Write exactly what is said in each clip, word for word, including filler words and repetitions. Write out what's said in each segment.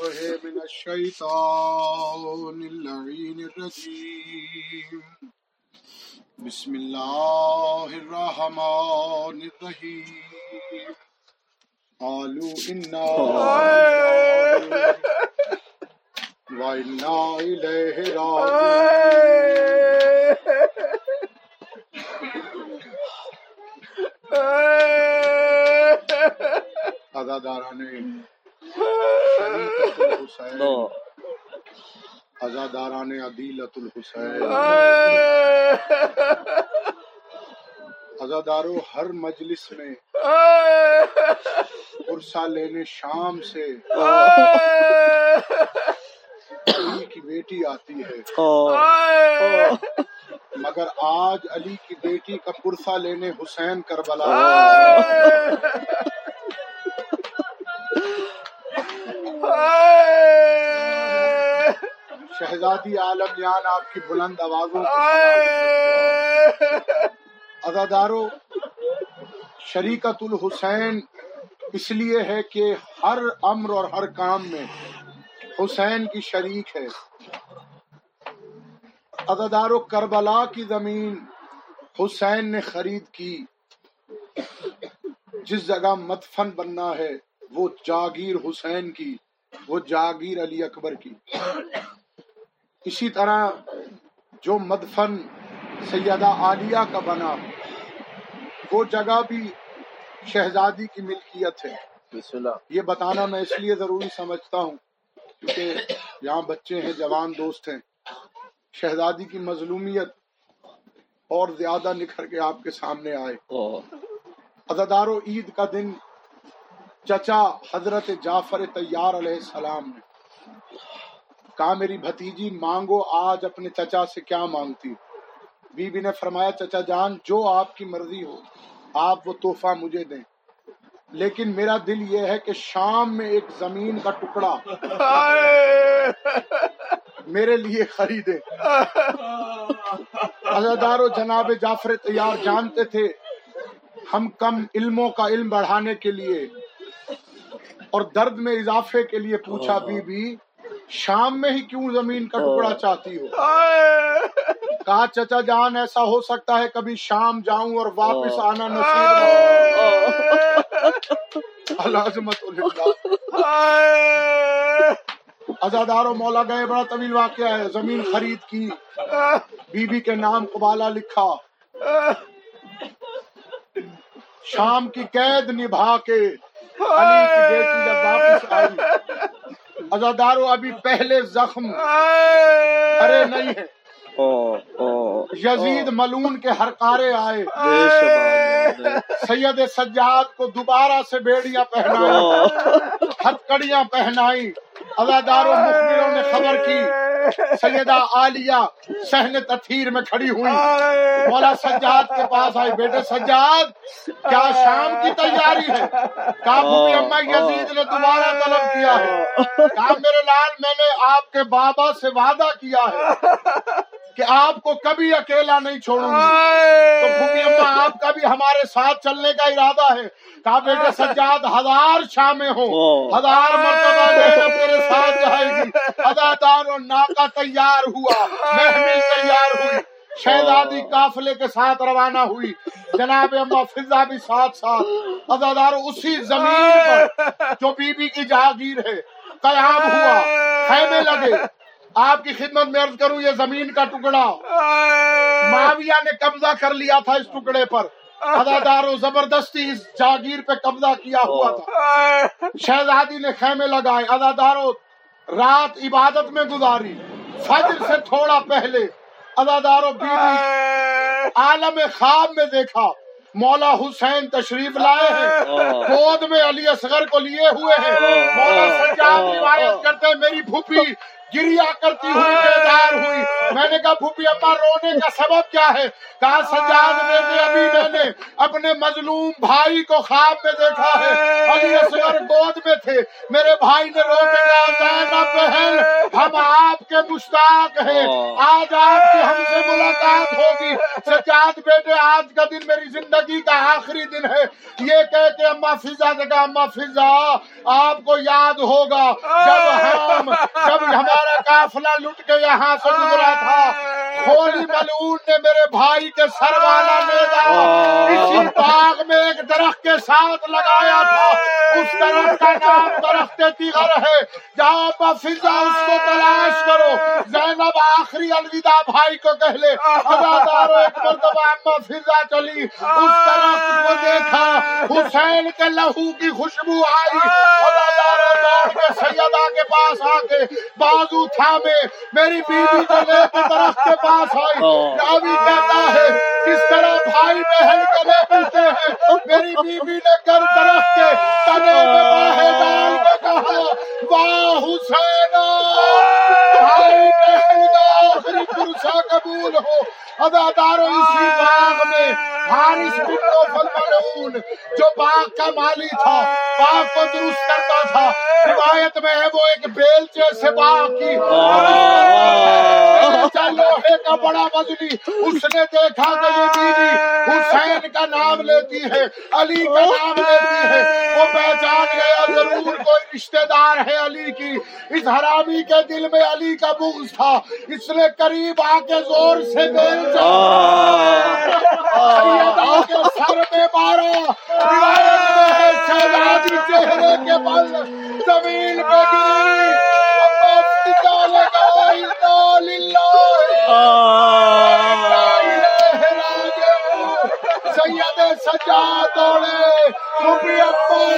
بالله من الشيطان اللعين الرجيم. بسم الله الرحمن الرحيم. قالوا إنا وإنا إليه راجعون. عزاداران شریعت الحسین، عزاداران عدیلت الحسین، عزادارو ہر مجلس میں پرسہ لینے شام سے علی کی بیٹی آتی ہے، مگر آج علی کی بیٹی کا پرسہ لینے حسین کربلا ہے. شہزادی عالم یان آپ کی بلند آوازوں کو عزادارو شریکت الحسین اس لیے ہے کہ ہر امر اور ہر کام میں حسین کی شریک ہے. عزادارو کربلا کی زمین حسین نے خرید کی. جس جگہ مدفن بننا ہے وہ جاگیر حسین کی، وہ جاگیر علی اکبر کی. اسی طرح جو مدفن سیدہ عالیہ کا بنا وہ جگہ بھی شہزادی کی ملکیت ہے. یہ بتانا میں اس لیے ضروری سمجھتا ہوں کیونکہ یہاں بچے ہیں، جوان دوست ہیں. شہزادی کی مظلومیت اور زیادہ نکھر کے آپ کے سامنے آئے. عزادارو عید کا دن چچا حضرت جعفر طیار علیہ السلام نے کہا میری بھتیجی مانگو آج اپنے چچا سے کیا مانگتی. بیوی بی نے فرمایا چچا جان جو آپ کی مرضی ہو آپ وہ تحفہ مجھے دیں، لیکن میرا دل یہ ہے کہ شام میں ایک زمین کا ٹکڑا میرے لیے خریدے. عزادار و جناب جعفر طیار جانتے تھے ہم کم علموں کا علم بڑھانے کے لیے اور درد میں اضافے کے لیے پوچھا بی بی شام میں ہی کیوں زمین کا ٹکڑا چاہتی ہو؟ کہا چچا جان ایسا ہو سکتا ہے کبھی شام جاؤں اور واپس آنا نصیب نہ. عزادار و مولا گئے، بڑا طویل واقعہ ہے. زمین خرید کی، بی بی کے نام قبالہ لکھا، شام کی قید نبھا کے علی کی بیٹی جب واپس آئی. عزادارو ابھی پہلے زخم ارے نہیں ہے. یزید ملون کے ہرکارے آئے، سید سجاد کو دوبارہ سے بیڑیاں پہنائی، ہتکڑیاں پہنائی. عزادارو مخبروں نے خبر کی سیدہ عالیہ صحن تطہیر میں کھڑی ہوئی، مولا سجاد کے پاس آئی، بیٹے سجاد کیا شام کی تیاری ہے؟ کہا مجھے اما یزید نے دوبارہ طلب کیا ہے. کہا میرے لال میں نے آپ کے بابا سے وعدہ کیا ہے کہ آپ کو کبھی اکیلا نہیں چھوڑوں گی، تو پھوپھی اما آپ کا بھی ہمارے ساتھ چلنے کا ارادہ ہے. کہا بیٹے سجاد ہزار شامیں ہوں ہزار مرتبہ میرے ساتھ جائے گی. عزادار اور ناکہ تیار ہوا، محمل تیار ہوئی، شہزادی قافلے کے ساتھ روانہ ہوئی، جناب اما فضا بھی ساتھ ساتھ. عزادارو اسی زمین پر جو بی بی کی جاگیر ہے قیام ہوا، خیمے لگے. آپ کی خدمت میں عرض کروں یہ زمین کا ٹکڑا معاویہ نے قبضہ کر لیا تھا. اس ٹکڑے پر عزادارو زبردستی اس جاگیر پہ قبضہ کیا ہوا تھا. شہزادی نے خیمے لگائے. عزادارو رات عبادت میں گزاری. فجر سے تھوڑا پہلے عزادارو بی بی عالم خواب میں دیکھا مولا حسین تشریف لائے ہیں، گود میں علی اصغر کو لیے ہوئے ہیں. مولا سجاد روایت کرتے میری پھوپھی گریا کرتی ہوئی بیدار ہوئی. میں نے کہا پھوپھی اماں رونے کا سبب کیا ہے؟ کہا سجاد بیٹے ابھی میں نے اپنے مظلوم بھائی کو خواب میں دیکھا ہے, علی اصغر گود میں تھے, میرے بھائی نے رو کے کہا زینب بہن ہم آپ کے مشتاق ہیں, آج آپ کی ہم سے ملاقات ہوگی. سجاد بیٹے آج کا دن میری زندگی کا آخری دن ہے, یہ کہہ کے اماں فضا سے کہا اماں فضا آپ کو یاد ہوگا جب ہم جب ہم قافلہ لٹ کے یہاں سے گزرا تھا, ہولی ملعون نے میرے بھائی کے سر والا میدا اسی باغ میں ایک درخت کے ساتھ لگایا تھا, اس درخت کا نام درخت تیغر ہے. جاؤ بفضا اس کو تلاش کرو. زینب آخری الوداع بھائی کو کہہ لے. خدادارو ایک مرتبہ اما فضا چلی, اس درخت کو دیکھا, حسین کے لہو کی خوشبو آئی. خدادارو دوڑ کے سیدہ کے پاس آ کے بازو تھامے, میری بیوی کو لے کے درخت کے پاس آئی. راوی کہتا ہے کس طرح بھائی بہن گلے ملتے ہیں, میری بیوی نے گھر درخت کے تنے میں باہے ڈال کے کہا واہ حسینا, بھائی بہن کا آخری پرسہ قبول ہو. ادادارو اسی باغ میں حارث بن نوفل ملعون جو باغ کا مالی تھا, باغ کو درست کرتا تھا, روایت میں ہے وہ ایک بیل جیسے باغ کی لوہے کا بڑا وزنی, اس نے دیکھا کہ یہ بیوی حسین کا نام لیتی ہے, علی کا نام لیتی ہے, وہ پہچان گیا ضرور کوئی رشتہ دار ہے علی کی. اس حرامی کے دل میں علی کا بغض تھا, اس نے قریب آ کے زور سے بیل سیدہ کے سر میں مارا. روایت میں ہے شہزادی چہرے کے بل زمین پہ گری. انا للہ وانا الیہ راجعون. سید سجاد دوڑے پھوپھی اماں,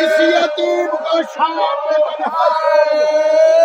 کسی یتیم کو شام میں تنہا چھوڑ